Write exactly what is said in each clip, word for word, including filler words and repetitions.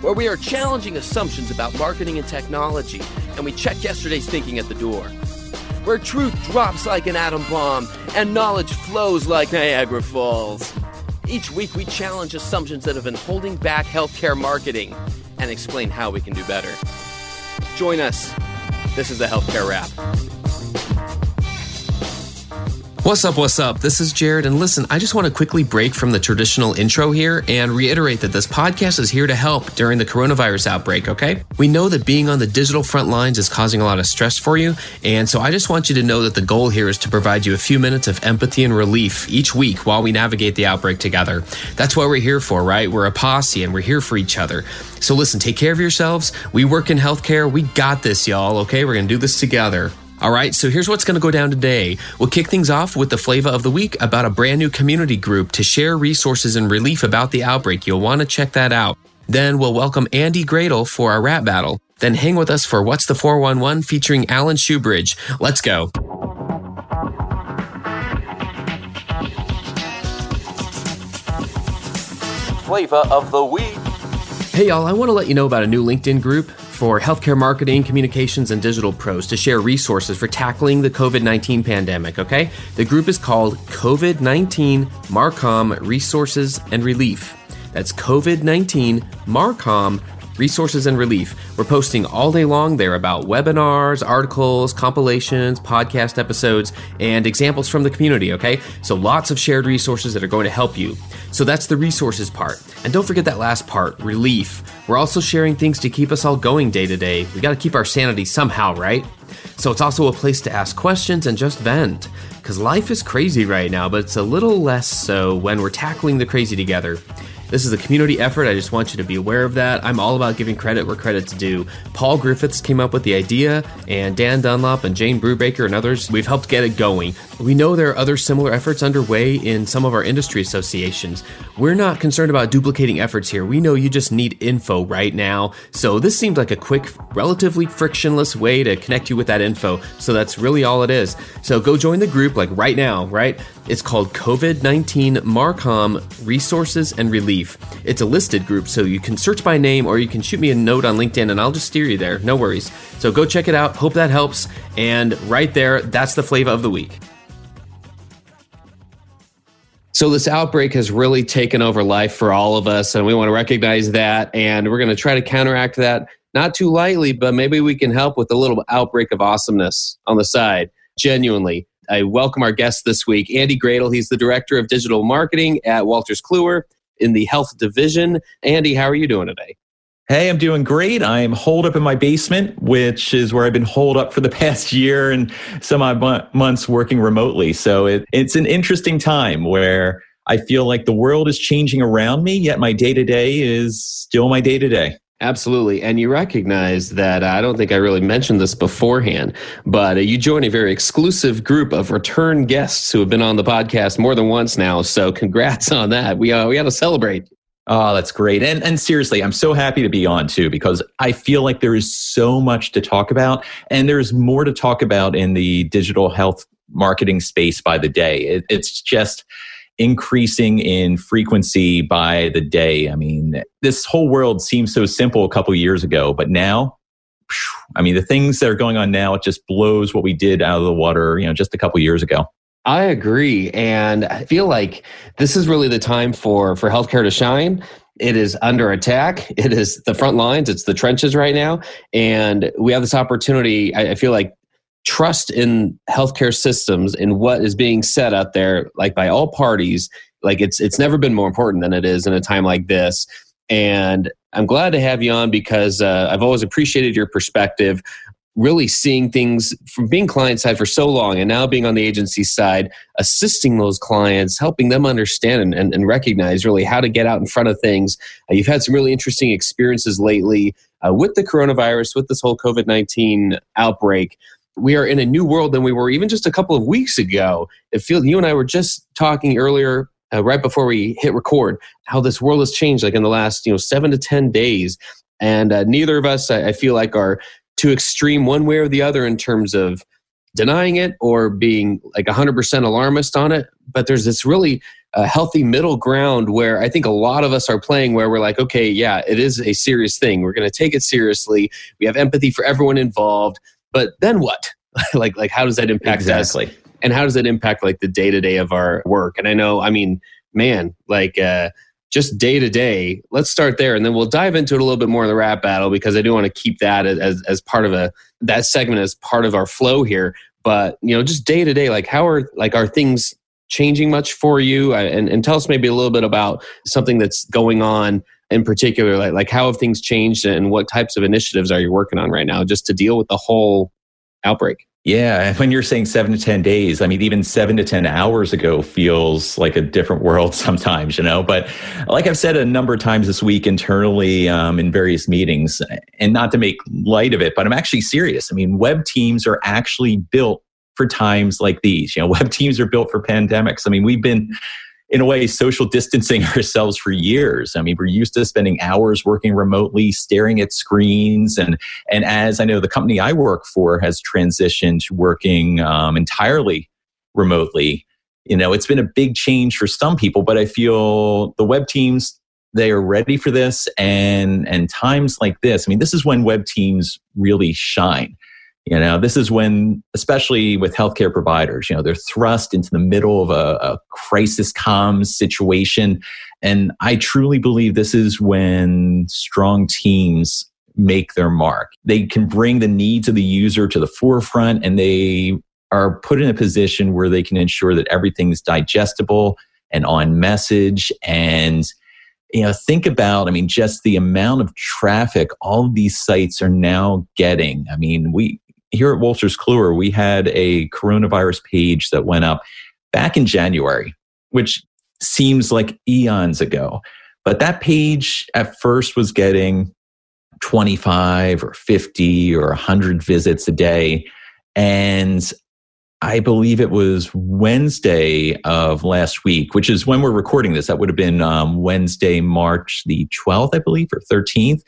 Where we are challenging assumptions about marketing and technology, and we check yesterday's thinking at the door. Where truth drops like an atom bomb and knowledge flows like Niagara Falls. Each week we challenge assumptions that have been holding back healthcare marketing and explain how we can do better. Join us. This is the Healthcare Wrap. What's up, what's up? This is Jared, and listen, I just want to quickly break from the traditional intro here and reiterate that this podcast is here to help during the coronavirus outbreak, okay? We know that being on the digital front lines is causing a lot of stress for you, and so I just want you to know that the goal here is to provide you a few minutes of empathy and relief each week while we navigate the outbreak together. That's what we're here for, right? We're a posse, and we're here for each other. So listen, take care of yourselves. We work in healthcare. We got this, y'all, okay? We're going to do this together. All right, so here's what's going to go down today. We'll kick things off with the flavor of the week about a brand new community group to share resources and relief about the outbreak. You'll want to check that out. Then we'll welcome Andy Gradle for our rap battle. Then hang with us for What's the four one one featuring Alan Shoebridge. Let's go. Flavor of the week. Hey, y'all, I want to let you know about a new LinkedIn group for healthcare marketing, communications, and digital pros to share resources for tackling the covid nineteen pandemic, okay? The group is called covid nineteen Marcom Resources and Relief. That's covid nineteen Marcom Resources and Relief. We're posting all day long there about webinars, articles, compilations, podcast episodes, and examples from the community, okay? So lots of shared resources that are going to help you. So that's the resources part. And don't forget that last part, relief. We're also sharing things to keep us all going day to day. We got to keep our sanity somehow, right? So it's also a place to ask questions and just vent. Because life is crazy right now, but it's a little less so when we're tackling the crazy together. This is a community effort. I just want you to be aware of that. I'm all about giving credit where credit's due. Paul Griffiths came up with the idea, and Dan Dunlop and Jane Brubaker and others, we've helped get it going. We know there are other similar efforts underway in some of our industry associations. We're not concerned about duplicating efforts here. We know you just need info right now. So this seems like a quick, relatively frictionless way to connect you with that info. So that's really all it is. So go join the group like right now, right? It's called covid nineteen Marcom Resources and Relief. It's a listed group, so you can search by name or you can shoot me a note on LinkedIn and I'll just steer you there. No worries. So go check it out. Hope that helps. And right there, that's the flavor of the week. So this outbreak has really taken over life for all of us, and we want to recognize that. And we're going to try to counteract that, not too lightly, but maybe we can help with a little outbreak of awesomeness on the side, genuinely. I welcome our guest this week, Andy Gradle. He's the Director of Digital Marketing at Wolters Kluwer in the health division. Andy, how are you doing today? Hey, I'm doing great. I'm holed up in my basement, which is where I've been holed up for the past year and some odd months working remotely. So it, it's an interesting time where I feel like the world is changing around me, yet my day-to-day is still my day-to-day. Absolutely. And you recognize that, uh, I don't think I really mentioned this beforehand, but uh, you join a very exclusive group of return guests who have been on the podcast more than once now. So congrats on that. We uh, we got to celebrate. Oh, that's great. And and seriously, I'm so happy to be on too, because I feel like there is so much to talk about, and there's more to talk about in the digital health marketing space by the day. It, it's just increasing in frequency by the day. I mean, this whole world seemed so simple a couple of years ago, but now, I mean, the things that are going on now, it just blows what we did out of the water, you know, just a couple of years ago. I agree. And I feel like this is really the time for, for healthcare to shine. It is under attack. It is the front lines. It's the trenches right now. And we have this opportunity. I, I feel like trust in healthcare systems and what is being said out there, like by all parties, like it's it's never been more important than it is in a time like this. And I'm glad to have you on because uh, I've always appreciated your perspective, really seeing things from being client side for so long and now being on the agency side, assisting those clients, helping them understand and, and, and recognize really how to get out in front of things. Uh, you've had some really interesting experiences lately uh, with the coronavirus, with this whole COVID nineteen outbreak. We are in a new world than we were even just a couple of weeks ago. It feels, you and I were just talking earlier, uh, right before we hit record, how this world has changed like in the last you know seven to ten days. And uh, neither of us, I, I feel like, are too extreme one way or the other in terms of denying it or being like one hundred percent alarmist on it. But there's this really uh, healthy middle ground where I think a lot of us are playing where we're like, okay, yeah, it is a serious thing. We're going to take it seriously. We have empathy for everyone involved. But then what? like, like how does that impact exactly. us? And how does that impact like the day-to-day of our work? And I know, I mean, man, like... Uh, Just day to day, let's start there, and then we'll dive into it a little bit more in the rap battle because I do want to keep that as as part of a that segment as part of our flow here. But you know, just day to day, like how are like are things changing much for you? And and tell us maybe a little bit about something that's going on in particular, like like how have things changed and what types of initiatives are you working on right now just to deal with the whole outbreak? Yeah, when you're saying seven to ten days, I mean, even seven to ten hours ago feels like a different world sometimes, you know. But like I've said a number of times this week internally um, in various meetings, and not to make light of it, but I'm actually serious. I mean, web teams are actually built for times like these. You know, web teams are built for pandemics. I mean, we've been, in a way, social distancing ourselves for years. I mean, we're used to spending hours working remotely, staring at screens. And and as I know, the company I work for has transitioned to working um, entirely remotely. You know, it's been a big change for some people, but I feel the web teams, they are ready for this. And, and times like this, I mean, this is when web teams really shine. You know, this is when, especially with healthcare providers, you know, they're thrust into the middle of a, a crisis comms situation. And I truly believe this is when strong teams make their mark. They can bring the needs of the user to the forefront, and they are put in a position where they can ensure that everything's digestible and on message. And, you know, think about, I mean, just the amount of traffic all of these sites are now getting. I mean, we... Here at Wolters Kluwer, we had a coronavirus page that went up back in January, which seems like eons ago. But that page at first was getting twenty-five or fifty or one hundred visits a day. And I believe it was Wednesday of last week, which is when we're recording this. That would have been um, Wednesday, March the twelfth, I believe, or thirteenth.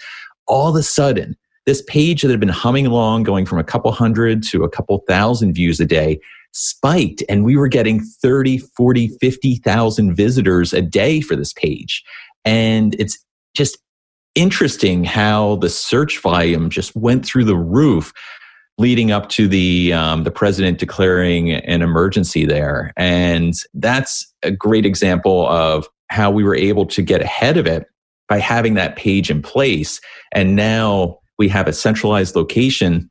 All of a sudden, this page that had been humming along, going from a couple hundred to a couple thousand views a day, spiked. And we were getting thirty, forty, fifty thousand visitors a day for this page. And it's just interesting how the search volume just went through the roof leading up to the um, the president declaring an emergency there. And that's a great example of how we were able to get ahead of it by having that page in place. And now we have a centralized location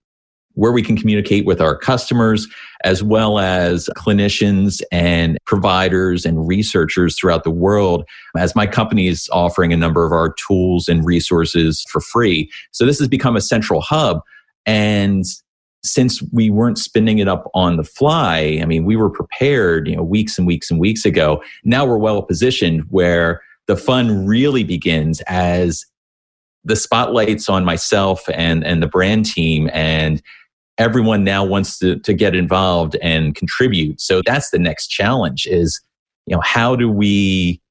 where we can communicate with our customers as well as clinicians and providers and researchers throughout the world, as my company is offering a number of our tools and resources for free. So this has become a central hub. And since we weren't spinning it up on the fly, I mean, we were prepared, you know, weeks and weeks and weeks ago. Now we're well positioned where the fun really begins as the spotlight's on myself and, and the brand team, and everyone now wants to, to get involved and contribute. So that's the next challenge is, you know, how do we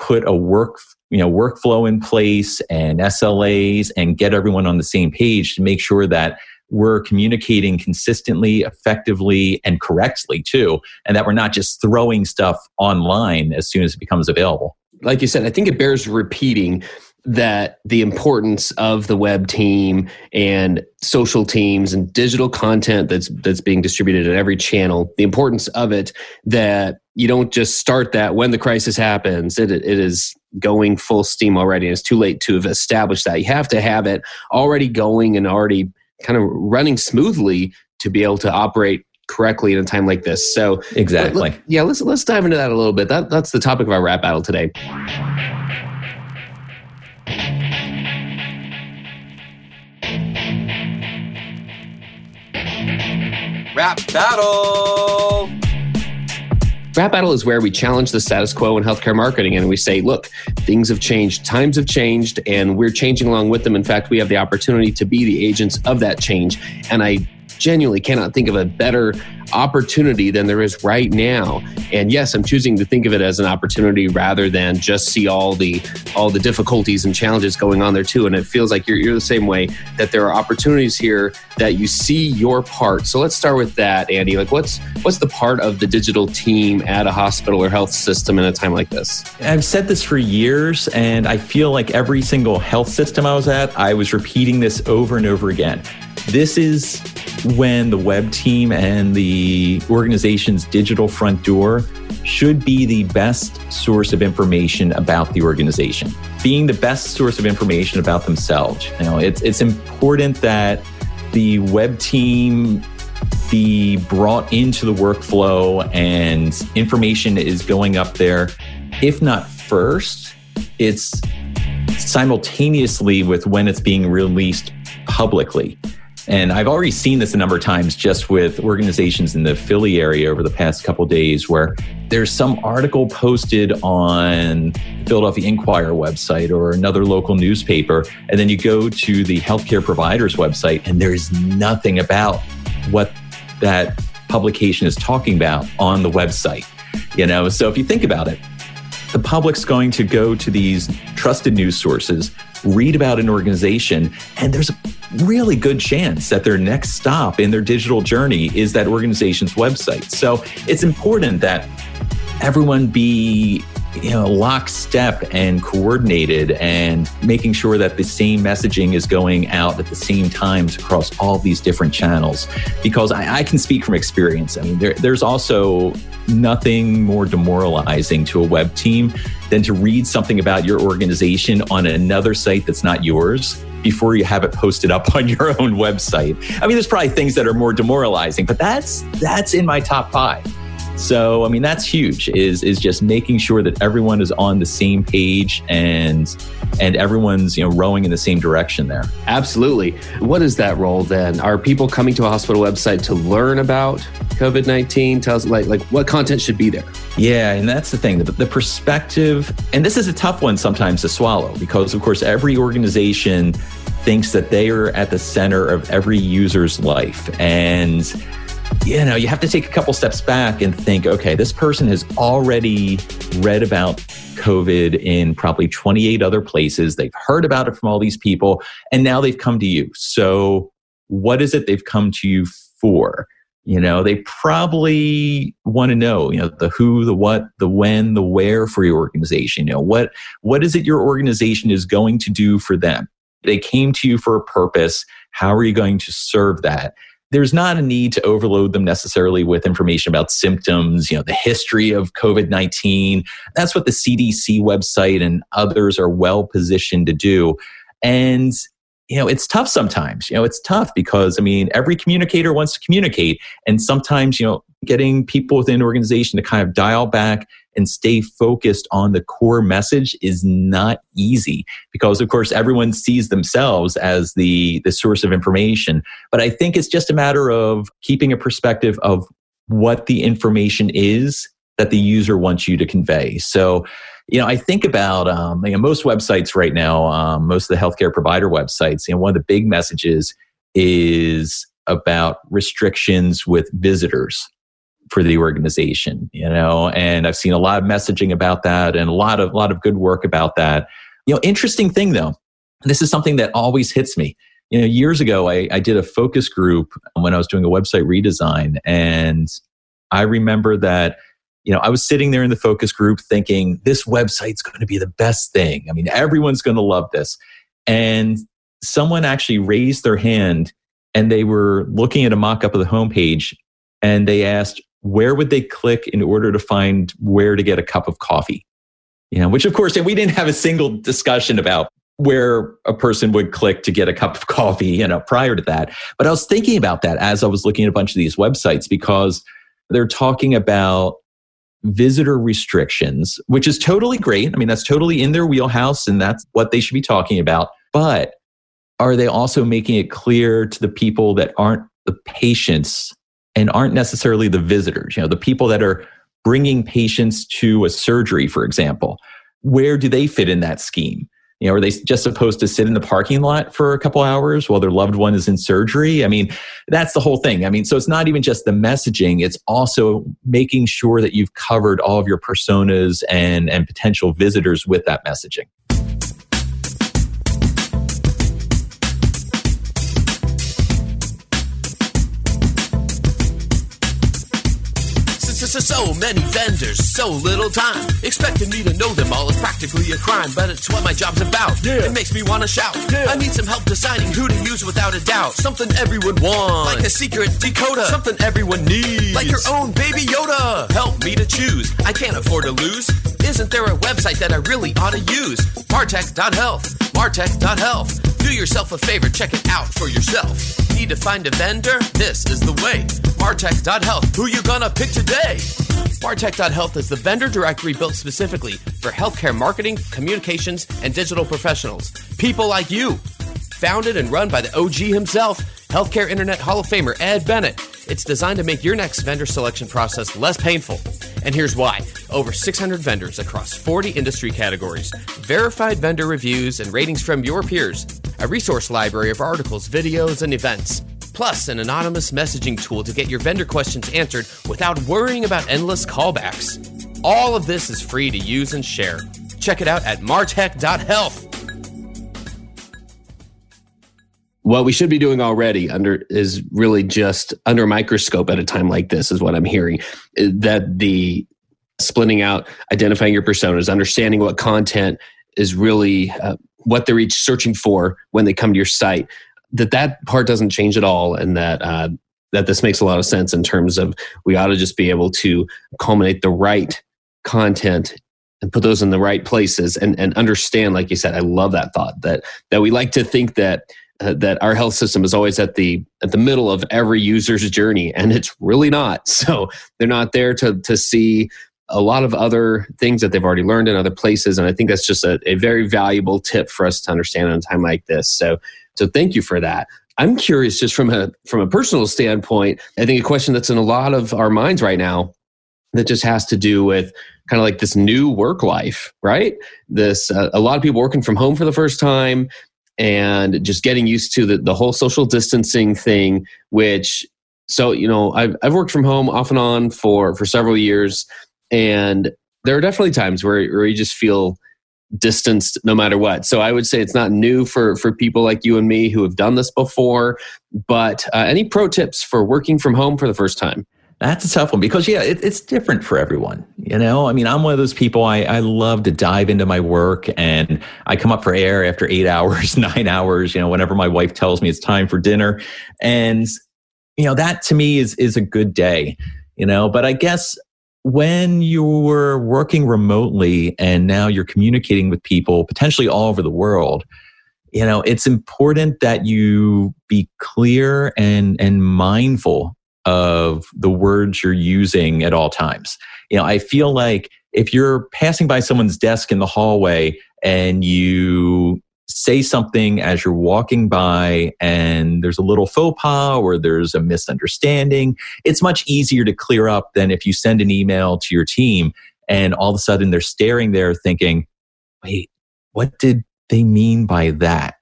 put a work, you know, workflow in place and S L As and get everyone on the same page to make sure that we're communicating consistently, effectively, and correctly too, and that we're not just throwing stuff online as soon as it becomes available. Like you said, I think it bears repeating that the importance of the web team and social teams and digital content that's that's being distributed at every channel, the importance of it, that you don't just start that when the crisis happens. It, it is going full steam already. It's too late to have established that. You have to have it already going and already kind of running smoothly to be able to operate correctly in a time like this. So exactly. Let, let, yeah, let's let's dive into that a little bit. That that's the topic of our rap battle today. Rap Battle! Rap Battle is where we challenge the status quo in healthcare marketing, and we say, look, things have changed, times have changed, and we're changing along with them. In fact, we have the opportunity to be the agents of that change. And I genuinely cannot think of a better opportunity than there is right now. And yes, I'm choosing to think of it as an opportunity rather than just see all the all the difficulties and challenges going on there too. And it feels like you're, you're the same way, that there are opportunities here that you see your part. So let's start with that, Andy. Like what's what's the part of the digital team at a hospital or health system in a time like this? I've said this for years, and I feel like every single health system I was at, I was repeating this over and over again. This is when the web team and the organization's digital front door should be the best source of information about the organization, being the best source of information about themselves. You know, it's it's important that the web team be brought into the workflow and information is going up there. If not first, it's simultaneously with when it's being released publicly. And I've already seen this a number of times just with organizations in the Philly area over the past couple of days, where there's some article posted on the Philadelphia Inquirer website or another local newspaper. And then you go to the healthcare provider's website and there's nothing about what that publication is talking about on the website. You know, so if you think about it, the public's going to go to these trusted news sources, read about an organization, and there's a really good chance that their next stop in their digital journey is that organization's website. So it's important that everyone be, you know, lockstep and coordinated and making sure that the same messaging is going out at the same times across all these different channels. Because I, I can speak from experience. I mean, there, there's also nothing more demoralizing to a web team than to read something about your organization on another site that's not yours before you have it posted up on your own website. I mean, there's probably things that are more demoralizing, but that's that's in my top five. So, I mean, that's huge, is is just making sure that everyone is on the same page and and everyone's, you know, rowing in the same direction there. Absolutely. What is that role then? Are people coming to a hospital website to learn about COVID nineteen? Tell us, like, like what content should be there? Yeah, and that's the thing, the, the perspective. And this is a tough one sometimes to swallow because, of course, every organization thinks that they are at the center of every user's life. And you know, you have to take a couple steps back and think, okay, this person has already read about COVID in probably twenty-eight other places. They've heard about it from all these people, and now they've come to you. So what is it they've come to you for? You know, they probably want to know, you know, the who, the what, the when, the where for your organization. You know, what what is it your organization is going to do for them? They came to you for a purpose. How are you going to serve that? There's not a need to overload them necessarily with information about symptoms, you know, the history of COVID nineteen. That's what the C D C website and others are well positioned to do. And, you know, it's tough sometimes. You know, it's tough because, I mean, every communicator wants to communicate. And sometimes, you know, getting people within an organization to kind of dial back and stay focused on the core message is not easy because, of course, everyone sees themselves as the, the source of information. But I think it's just a matter of keeping a perspective of what the information is that the user wants you to convey. So, you know, I think about um, you know, most websites right now, um, most of the healthcare provider websites, you know, one of the big messages is about restrictions with visitors for the organization, you know, and I've seen a lot of messaging about that and a lot of, lot of good work about that. You know, interesting thing though, this is something that always hits me. You know, years ago, I, I did a focus group when I was doing a website redesign. And I remember that, you know, I was sitting there in the focus group thinking this website's going to be the best thing. I mean, everyone's going to love this. And someone actually raised their hand and they were looking at a mock-up of the homepage and they asked, where would they click in order to find where to get a cup of coffee? You know, which of course, and we didn't have a single discussion about where a person would click to get a cup of coffee, you know, prior to that. But I was thinking about that as I was looking at a bunch of these websites because they're talking about visitor restrictions, which is totally great. I mean, that's totally in their wheelhouse and that's what they should be talking about. But are they also making it clear to the people that aren't the patients and aren't necessarily the visitors, you know, the people that are bringing patients to a surgery, for example. Where do they fit in that scheme? You know, are they just supposed to sit in the parking lot for a couple hours while their loved one is in surgery? I mean, that's the whole thing. I mean, so it's not even just the messaging. It's also making sure that you've covered all of your personas and, and potential visitors with that messaging. So many vendors, so little time. Expecting me to know them all is practically a crime, but it's what my job's about. Yeah. It makes me want to shout. Yeah. I need some help deciding who to use without a doubt. Something everyone wants, like a secret decoder. Something everyone needs, like your own baby Yoda. Help me to choose. I can't afford to lose. Isn't there a website that I really ought to use? martech dot health. martech dot health. Do yourself a favor, check it out for yourself. Need to find a vendor? This is the way. martech dot health. Who you gonna pick today? martech dot health is the vendor directory built specifically for healthcare marketing, communications, and digital professionals. People like you. Founded and run by the O G himself, Healthcare Internet Hall of Famer Ed Bennett. It's designed to make your next vendor selection process less painful. And here's why. Over six hundred vendors across forty industry categories, verified vendor reviews and ratings from your peers, a resource library of articles, videos, and events, plus an anonymous messaging tool to get your vendor questions answered without worrying about endless callbacks. All of this is free to use and share. Check it out at martech dot health. What we should be doing already under is really just under a microscope at a time like this is what I'm hearing, that the splitting out, identifying your personas, understanding what content is really uh, what they're each searching for when they come to your site, that that part doesn't change at all, and that uh, that this makes a lot of sense in terms of we ought to just be able to culminate the right content and put those in the right places and, and understand, like you said, I love that thought, that that we like to think that Uh, that our health system is always at the at the middle of every user's journey, and it's really not. So they're not there to to see a lot of other things that they've already learned in other places. And I think that's just a, a very valuable tip for us to understand in a time like this. So so thank you for that. I'm curious, just from a from a personal standpoint, I think a question that's in a lot of our minds right now that just has to do with kind of like this new work life, right? This uh, a lot of people working from home for the first time, and just getting used to the, the whole social distancing thing, which, so, you know, I've, I've worked from home off and on for, for several years. And there are definitely times where, where you just feel distanced no matter what. So I would say it's not new for, for people like you and me who have done this before, but uh, any pro tips for working from home for the first time? That's a tough one because, yeah, it, it's different for everyone. You know, I mean, I'm one of those people, I, I love to dive into my work and I come up for air after eight hours, nine hours, you know, whenever my wife tells me it's time for dinner. And, you know, that to me is is a good day, you know, but I guess when you're working remotely and now you're communicating with people potentially all over the world, you know, it's important that you be clear and and mindful of the words you're using at all times. You know, I feel like if you're passing by someone's desk in the hallway and you say something as you're walking by and there's a little faux pas or there's a misunderstanding, it's much easier to clear up than if you send an email to your team and all of a sudden they're staring there thinking, wait, what did they mean by that?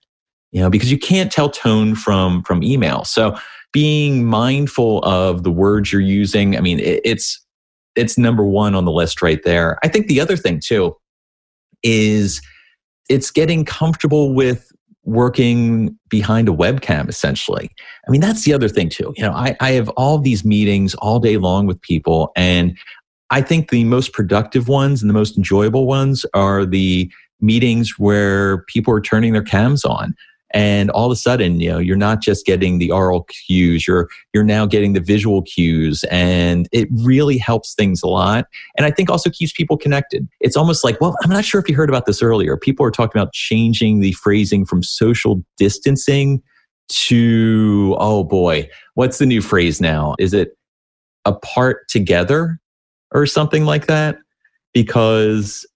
You know, because you can't tell tone from, from email. So being mindful of the words you're using, I mean, it, it's it's number one on the list right there. I think the other thing too is it's getting comfortable with working behind a webcam, essentially. I mean, that's the other thing too. You know, I, I have all these meetings all day long with people, and I think the most productive ones and the most enjoyable ones are the meetings where people are turning their cams on. And all of a sudden, you know, you're not just getting the oral cues, you're you're now getting the visual cues, and it really helps things a lot. And I think also keeps people connected. It's almost like, well, I'm not sure if you heard about this earlier. People are talking about changing the phrasing from social distancing to, oh boy, what's the new phrase now? Is it apart together or something like that? Because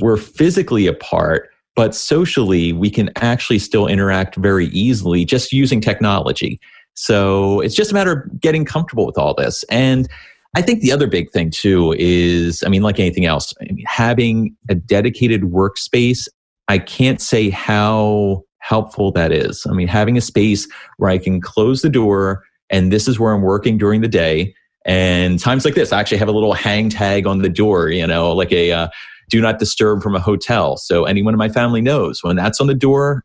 we're physically apart, but socially, we can actually still interact very easily just using technology. So it's just a matter of getting comfortable with all this. And I think the other big thing too is, I mean, like anything else, I mean, having a dedicated workspace, I can't say how helpful that is. I mean, having a space where I can close the door and this is where I'm working during the day. And times like this, I actually have a little hang tag on the door, you know, like a uh, do not disturb from a hotel. So anyone in my family knows when that's on the door,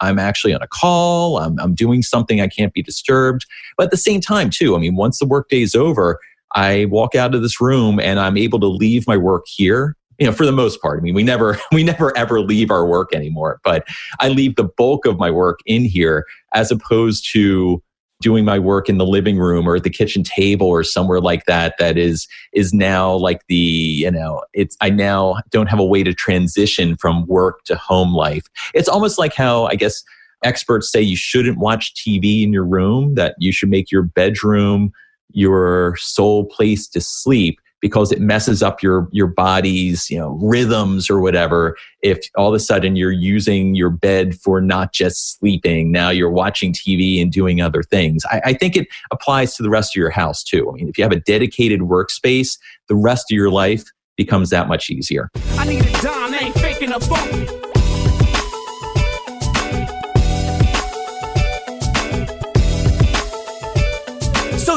I'm actually on a call, I'm, I'm doing something, I can't be disturbed. But at the same time too, I mean, once the workday is over, I walk out of this room and I'm able to leave my work here, you know, for the most part. I mean, we never, we never ever leave our work anymore, but I leave the bulk of my work in here as opposed to doing my work in the living room or at the kitchen table or somewhere like that, that is is now like the, you know, it's I now don't have a way to transition from work to home life. It's almost like how, I guess, experts say you shouldn't watch T V in your room, that you should make your bedroom your sole place to sleep because it messes up your your body's, you know, rhythms or whatever. If all of a sudden you're using your bed for not just sleeping, now you're watching T V and doing other things. I, I think it applies to the rest of your house too. I mean, if you have a dedicated workspace, the rest of your life becomes that much easier. I need a dime, I ain't faking a bump. So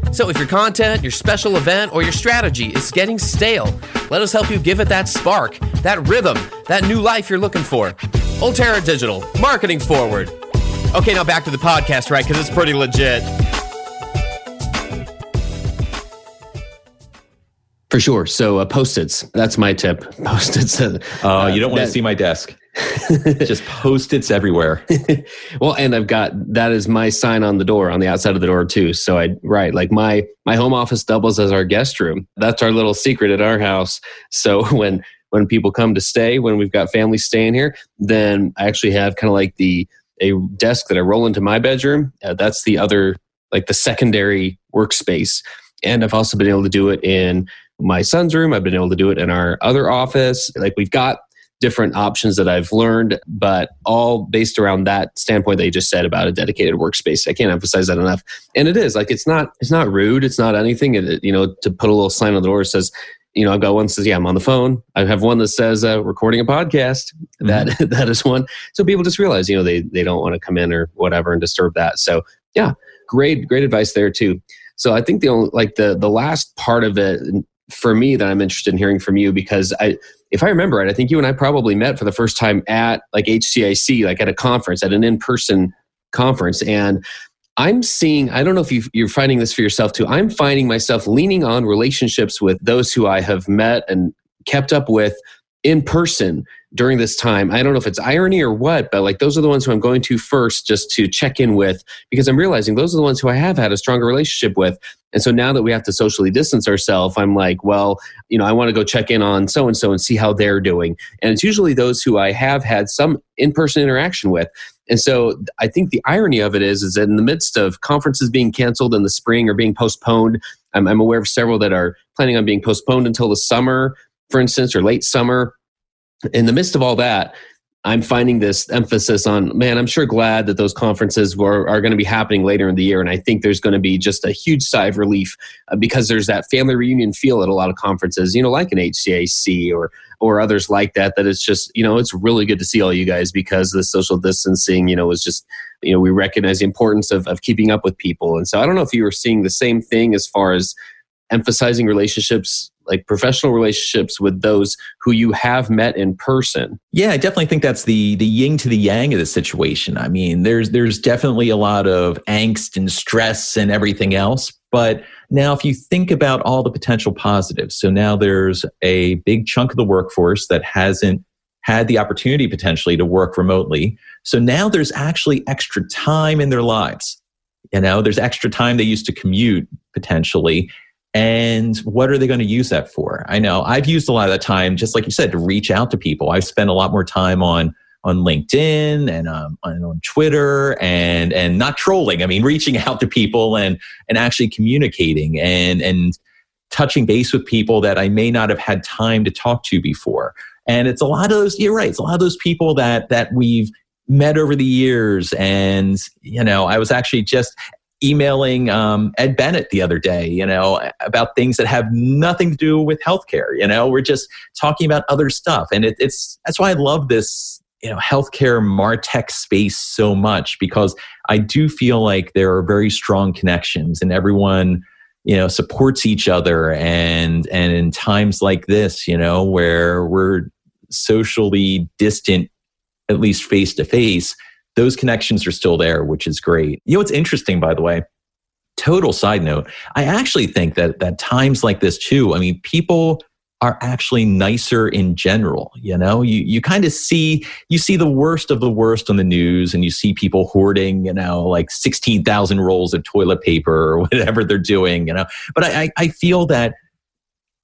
So if your content, your special event, or your strategy is getting stale, let us help you give it that spark, that rhythm, that new life you're looking for. Altera Digital, marketing forward. Okay, now back to the podcast, right? Because it's pretty legit. For sure. So uh, Post-its, that's my tip. Post-its. Uh, uh, you don't want that, to see my desk. Just Post-its everywhere. Well, and I've got, that is my sign on the door, on the outside of the door too. So I, right, like my, my home office doubles as our guest room. That's our little secret at our house. So when, when people come to stay, when we've got family staying here, then I actually have kind of like the, a desk that I roll into my bedroom. Uh, that's the other, like the secondary workspace. And I've also been able to do it in my son's room. I've been able to do it in our other office. Like we've got different options that I've learned, but all based around that standpoint that you just said about a dedicated workspace. I can't emphasize that enough. And it is like, it's not, it's not rude. It's not anything. It, you know, to put a little sign on the door that says, you know, I've got one that says, yeah, I'm on the phone. I have one that says, uh, recording a podcast. Mm-hmm. That, that is one. So people just realize, you know, they, they don't want to come in or whatever and disturb that. So yeah, great, great advice there too. So I think the only, like the, the last part of it, for me, that I'm interested in hearing from you, because I, if I remember right, I think you and I probably met for the first time at like H C I C, like at a conference, at an in-person conference. And I'm seeing, I don't know if you've, you're finding this for yourself too, I'm finding myself leaning on relationships with those who I have met and kept up with in person during this time. I don't know if it's irony or what, but like those are the ones who I'm going to first just to check in with, because I'm realizing those are the ones who I have had a stronger relationship with. And so now that we have to socially distance ourselves, I'm like, well, you know, I want to go check in on so-and-so and see how they're doing. And it's usually those who I have had some in-person interaction with. And so I think the irony of it is, is that in the midst of conferences being canceled in the spring or being postponed, I'm, I'm aware of several that are planning on being postponed until the summer, for instance, or late summer. In the midst of all that, I'm finding this emphasis on, man, I'm sure glad that those conferences were, are going to be happening later in the year. And I think there's going to be just a huge sigh of relief because there's that family reunion feel at a lot of conferences, you know, like an H C A C or or others like that, that it's just, you know, it's really good to see all you guys because the social distancing, you know, was just, you know, we recognize the importance of, of keeping up with people. And so I don't know if you were seeing the same thing as far as emphasizing relationships like professional relationships with those who you have met in person. Yeah, I definitely think that's the the yin to the yang of the situation. I mean, there's there's definitely a lot of angst and stress and everything else. But now if you think about all the potential positives, so now there's a big chunk of the workforce that hasn't had the opportunity potentially to work remotely. So now there's actually extra time in their lives. You know, there's extra time they used to commute potentially. And what are they going to use that for? I know I've used a lot of that time, just like you said, to reach out to people. I've spent a lot more time on on LinkedIn and um, on, on Twitter and and not trolling. I mean, reaching out to people and and actually communicating and and touching base with people that I may not have had time to talk to before. And it's a lot of those, you're right, it's a lot of those people that that we've met over the years. And, you know, I was actually just emailing um, Ed Bennett the other day, you know, about things that have nothing to do with healthcare. You know, we're just talking about other stuff. And it, it's that's why I love this, you know, healthcare MarTech space so much, because I do feel like there are very strong connections and everyone, you know, supports each other. And and in times like this, you know, where we're socially distant, at least face to face, those connections are still there, which is great. You know, what's interesting, by the way, total side note, I actually think that that times like this too, I mean, people are actually nicer in general. You know, you you kind of see, you see the worst of the worst on the news and you see people hoarding, you know, like sixteen thousand rolls of toilet paper or whatever they're doing, you know. But I, I, I feel that,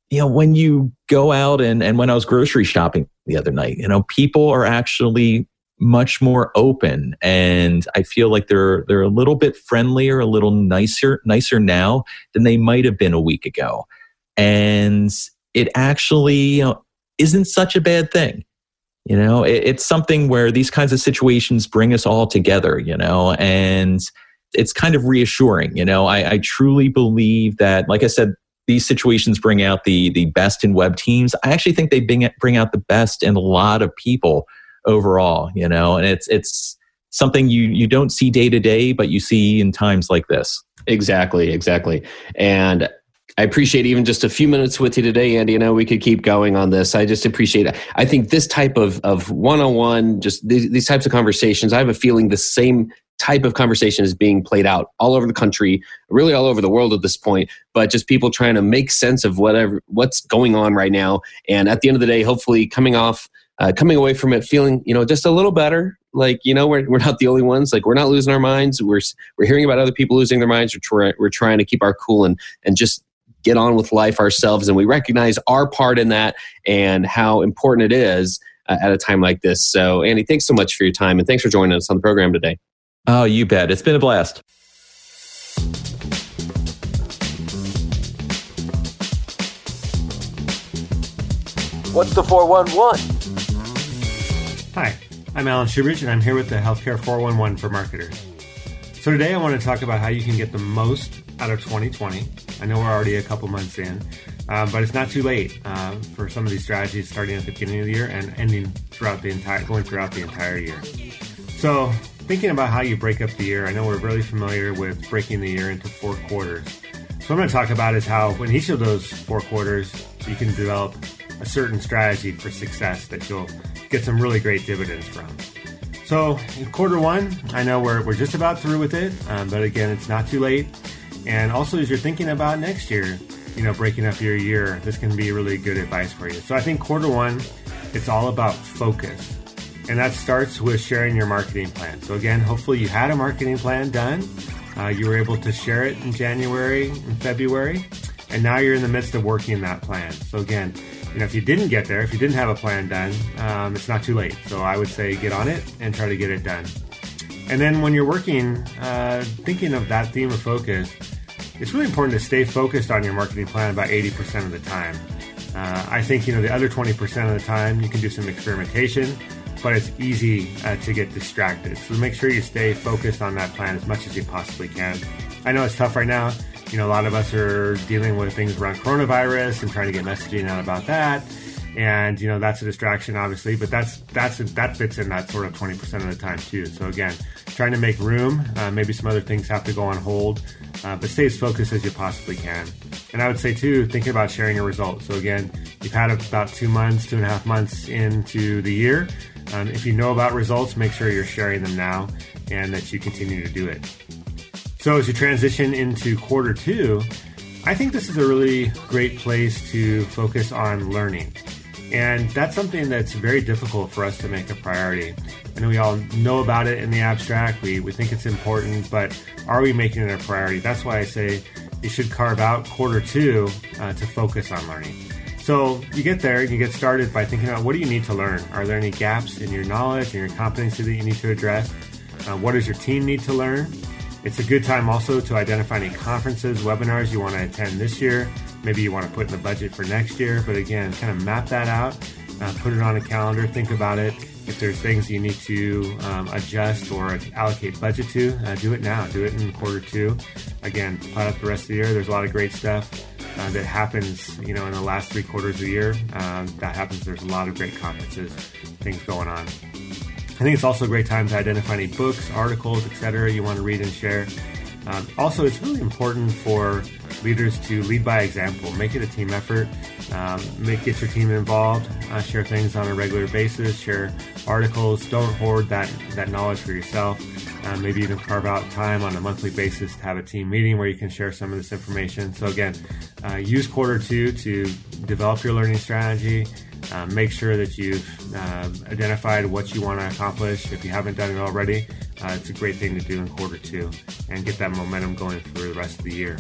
you know, when you go out and, and when I was grocery shopping the other night, you know, people are actually much more open, and I feel like they're they're a little bit friendlier, a little nicer nicer now than they might have been a week ago, and it actually, you know, isn't such a bad thing. You know, it, it's something where these kinds of situations bring us all together. You know, and it's kind of reassuring. You know, I, I truly believe that, like I said, these situations bring out the the best in web teams. I actually think they bring bring out the best in a lot of people overall, you know, and it's it's something you you don't see day to day, but you see in times like this. Exactly, exactly. And I appreciate even just a few minutes with you today, Andy. You know, we could keep going on this. I just appreciate it. I think this type of of one-on-one, just these, these types of conversations, I have a feeling the same type of conversation is being played out all over the country, really all over the world at this point, but just people trying to make sense of whatever what's going on right now. And at the end of the day, hopefully coming off Uh, coming away from it feeling, you know, just a little better. Like, you know, we're we're not the only ones. Like, we're not losing our minds. We're we're hearing about other people losing their minds. We're we're trying to keep our cool and and just get on with life ourselves. And we recognize our part in that and how important it is uh, at a time like this. So, Andy, thanks so much for your time, and thanks for joining us on the program today. Oh, you bet. It's been a blast. What's the four one one? Hi, I'm Alan Shoebridge, and I'm here with the Healthcare four one one for Marketers. So today I want to talk about how you can get the most out of twenty twenty. I know we're already a couple months in, uh, but it's not too late uh, for some of these strategies starting at the beginning of the year and ending throughout the entire, going throughout the entire year. So thinking about how you break up the year, I know we're really familiar with breaking the year into four quarters. So what I'm going to talk about is how in each of those four quarters, you can develop a certain strategy for success that you'll get some really great dividends from. So in quarter one, I know we're we're just about through with it, um, but again, it's not too late. And also, as you're thinking about next year, you know, breaking up your year, this can be really good advice for you. So I think quarter one, it's all about focus. And that starts with sharing your marketing plan. So again, hopefully you had a marketing plan done. Uh, you were able to share it in January and February, and now you're in the midst of working that plan. So again, you know, if you didn't get there, if you didn't have a plan done, um, it's not too late. So I would say get on it and try to get it done. And then when you're working, uh, thinking of that theme of focus, it's really important to stay focused on your marketing plan about eighty percent of the time. Uh, I think, you know, the other twenty percent of the time, you can do some experimentation, but it's easy uh, to get distracted. So make sure you stay focused on that plan as much as you possibly can. I know it's tough right now. You know, a lot of us are dealing with things around coronavirus and trying to get messaging out about that. And, you know, that's a distraction, obviously, but that's that's that fits in that sort of twenty percent of the time, too. So, again, trying to make room. Uh, maybe some other things have to go on hold, uh, but stay as focused as you possibly can. And I would say, too, thinking about sharing your results. So, again, you've had about two months, two and a half months into the year. Um, if you know about results, make sure you're sharing them now and that you continue to do it. So as you transition into quarter two, I think this is a really great place to focus on learning. And that's something that's very difficult for us to make a priority. I know we all know about it in the abstract. We, we think it's important, but are we making it a priority? That's why I say you should carve out quarter two uh, to focus on learning. So you get there and you get started by thinking about what do you need to learn? Are there any gaps in your knowledge and your competency that you need to address? Uh, what does your team need to learn? It's a good time also to identify any conferences, webinars you want to attend this year. Maybe you want to put in the budget for next year. But again, kind of map that out, uh, put it on a calendar, think about it. If there's things you need to um, adjust or allocate budget to, uh, do it now. Do it in quarter two. Again, plot out the rest of the year. There's a lot of great stuff uh, that happens, you know, in the last three quarters of the year. Um, that happens. There's a lot of great conferences, things going on. I think it's also a great time to identify any books, articles, et cetera you want to read and share. Um, also, it's really important for leaders to lead by example. Make it a team effort. Um, make get your team involved. Uh, share things on a regular basis. Share articles. Don't hoard that, that knowledge for yourself. Uh, maybe even carve out time on a monthly basis to have a team meeting where you can share some of this information. So again, uh, use quarter two to develop your learning strategy. Uh, make sure that you've uh, identified what you want to accomplish. If you haven't done it already, uh, it's a great thing to do in quarter two and get that momentum going through the rest of the year.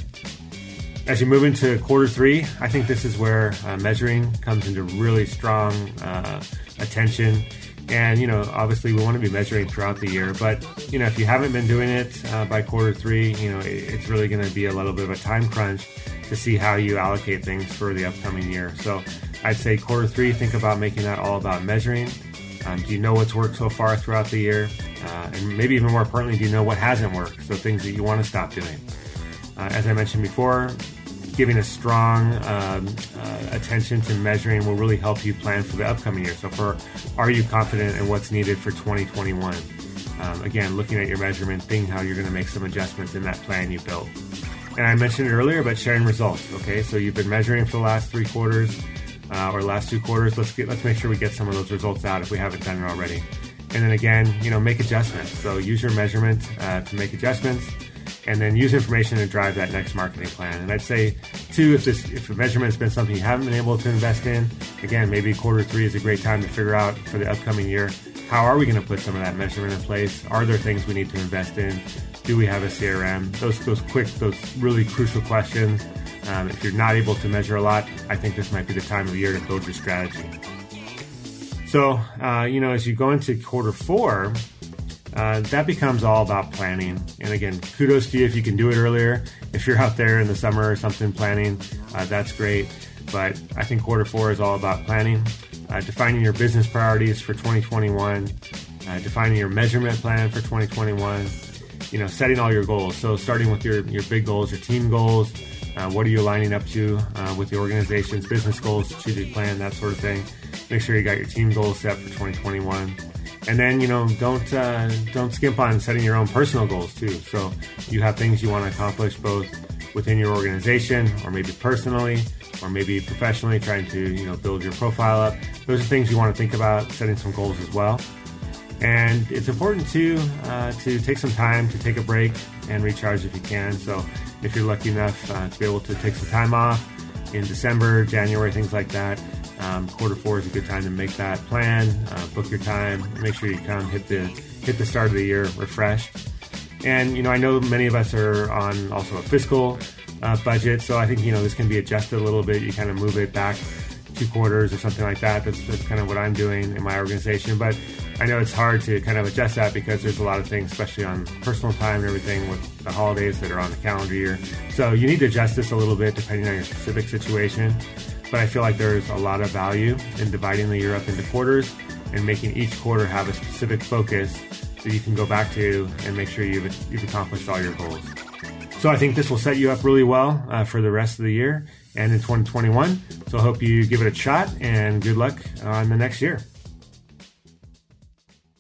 As you move into quarter three, I think this is where uh, measuring comes into really strong uh, attention. And, you know, obviously we want to be measuring throughout the year. But, you know, if you haven't been doing it uh, by quarter three, you know, it, it's really going to be a little bit of a time crunch to see how you allocate things for the upcoming year. So I'd say quarter three, think about making that all about measuring. Um, do you know what's worked so far throughout the year? Uh, and maybe even more importantly, do you know what hasn't worked? So things that you want to stop doing. Uh, as I mentioned before, giving a strong um, uh, attention to measuring will really help you plan for the upcoming year. So for, are you confident in what's needed for twenty twenty-one? Um, again, looking at your measurement, thinking how you're going to make some adjustments in that plan you built. And I mentioned it earlier about sharing results. Okay, so you've been measuring for the last three quarters uh, or last two quarters. Let's get, let's make sure we get some of those results out if we haven't done it already. And then again, you know, make adjustments. So use your measurement uh, to make adjustments. And then use information to drive that next marketing plan. And I'd say, too, if this if the measurement's been something you haven't been able to invest in, again, maybe quarter three is a great time to figure out for the upcoming year, how are we going to put some of that measurement in place? Are there things we need to invest in? Do we have a C R M? Those those quick, those really crucial questions. Um, if you're not able to measure a lot, I think this might be the time of the year to build your strategy. So, uh, you know, as you go into quarter four, Uh, that becomes all about planning. And again, kudos to you if you can do it earlier. If you're out there in the summer or something planning, uh, that's great. But I think quarter four is all about planning, uh, defining your business priorities for twenty twenty-one, uh, defining your measurement plan for twenty twenty-one, you know, setting all your goals. So starting with your, your big goals, your team goals, uh, what are you lining up to uh, with the organization's business goals, strategic plan, that sort of thing. Make sure you got your team goals set for twenty twenty-one. And then, you know, don't uh, don't skimp on setting your own personal goals, too. So you have things you want to accomplish both within your organization or maybe personally or maybe professionally, trying to, you know, build your profile up. Those are things you want to think about, setting some goals as well. And it's important, too, uh, to take some time to take a break and recharge if you can. So if you're lucky enough uh, to be able to take some time off in December, January, things like that, Um, quarter four is a good time to make that plan, uh, book your time, make sure you come hit the hit the start of the year refreshed. And, you know, I know many of us are on also a fiscal uh, budget, so I think, you know, this can be adjusted a little bit. You kind of move it back two quarters or something like that. That's, that's kind of what I'm doing in my organization. But I know it's hard to kind of adjust that because there's a lot of things, especially on personal time and everything with the holidays that are on the calendar year. So you need to adjust this a little bit depending on your specific situation. But I feel like there's a lot of value in dividing the year up into quarters and making each quarter have a specific focus that you can go back to and make sure you've, you've accomplished all your goals. So I think this will set you up really well uh, for the rest of the year. and in twenty twenty-one. So I hope you give it a shot, and good luck on the next year.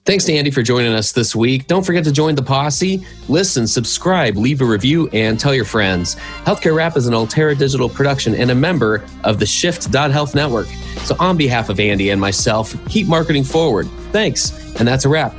Thanks to Andy for joining us this week. Don't forget to join the posse. Listen, subscribe, leave a review, and tell your friends. Healthcare Wrap is an Altera Digital production and a member of the shift dot health network. So on behalf of Andy and myself, keep marketing forward. Thanks, and that's a wrap.